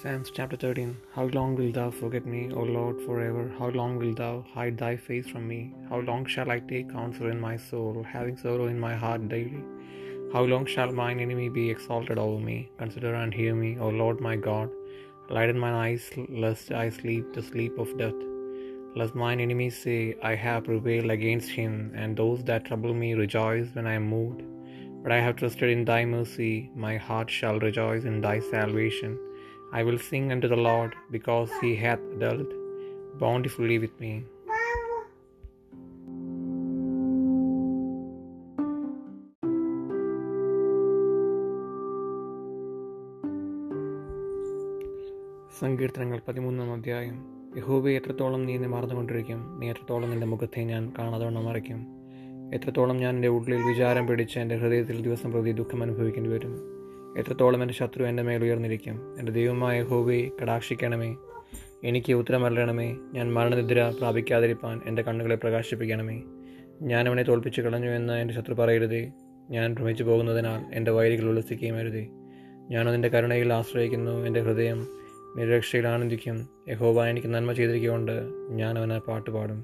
Psalms chapter 13. How long wilt thou forget me, O Lord, forever? How long wilt thou hide thy face from me? How long shall I take counsel in my soul, having sorrow in my heart daily? How long shall mine enemy be exalted over me? Consider and hear me, O Lord my God. Light in mine eyes, lest I sleep the sleep of death. Lest mine enemies say, I have prevailed against him, and those that trouble me rejoice when I am moved. But I have trusted in thy mercy, my heart shall rejoice in thy salvation. I will sing unto the Lord, because he hath dealt bountifully with me. സങ്കീർത്തനങ്ങൾ 13-ാം അധ്യായം. യഹോവേ, എത്രത്തോളം നീ എന്നെ മറന്നുകൊണ്ടിരിക്കും? നീ എത്രത്തോളം നിൻ്റെ മുഖത്തെ ഞാൻ കാണാതോണം മറയ്ക്കും? എത്രത്തോളം ഞാൻ എൻ്റെ ഉള്ളിൽ വിചാരം പിടിച്ച് എൻ്റെ ഹൃദയത്തിൽ ദിവസം പ്രതി ദുഃഖം അനുഭവിക്കേണ്ടി വരും? എത്രത്തോളം എൻ്റെ ശത്രു എൻ്റെ മേൽ ഉയർന്നിരിക്കും? എൻ്റെ ദൈവമായ യഹോവേ, കടാക്ഷിക്കണമേ, എനിക്ക് ഉത്തരമരണമേ. ഞാൻ മരണനിദ്ര പ്രാപിക്കാതിരിപ്പാൻ എൻ്റെ കണ്ണുകളെ പ്രകാശിപ്പിക്കണമേ. ഞാൻ അവനെ തോൽപ്പിച്ച് കളഞ്ഞു എന്ന് എൻ്റെ ശത്രു പറയരുതേ. ഞാൻ ഭ്രമിച്ചു പോകുന്നതിനാൽ എൻ്റെ വൈരികൾ ഉല്ലസിക്കുകയുമരുതേ. ഞാനോ നിൻ്റെ കരുണയിൽ ആശ്രയിക്കുന്നു. എൻ്റെ ഹൃദയം നിരക്ഷയിൽ ആനന്ദിക്കും. യഹോവ എനിക്ക് നന്മ ചെയ്തിരിക്കുകൊണ്ട് ഞാൻ അവനെ പാട്ടുപാടും.